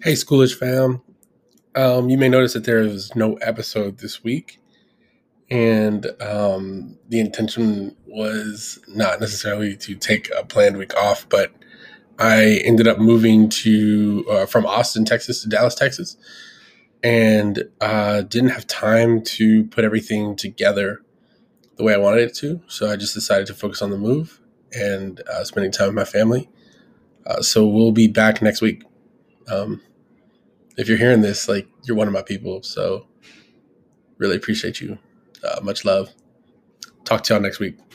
Hey, Schoolish fam. You may notice that there is no episode this week, and the intention was not necessarily to take a planned week off, but I ended up moving to from Austin, Texas to Dallas, Texas, and didn't have time to put everything together the way I wanted it to, so I just decided to focus on the move and spending time with my family. So we'll be back next week. If you're hearing this, like, you're one of my people, so really appreciate you. Much love. Talk to y'all next week.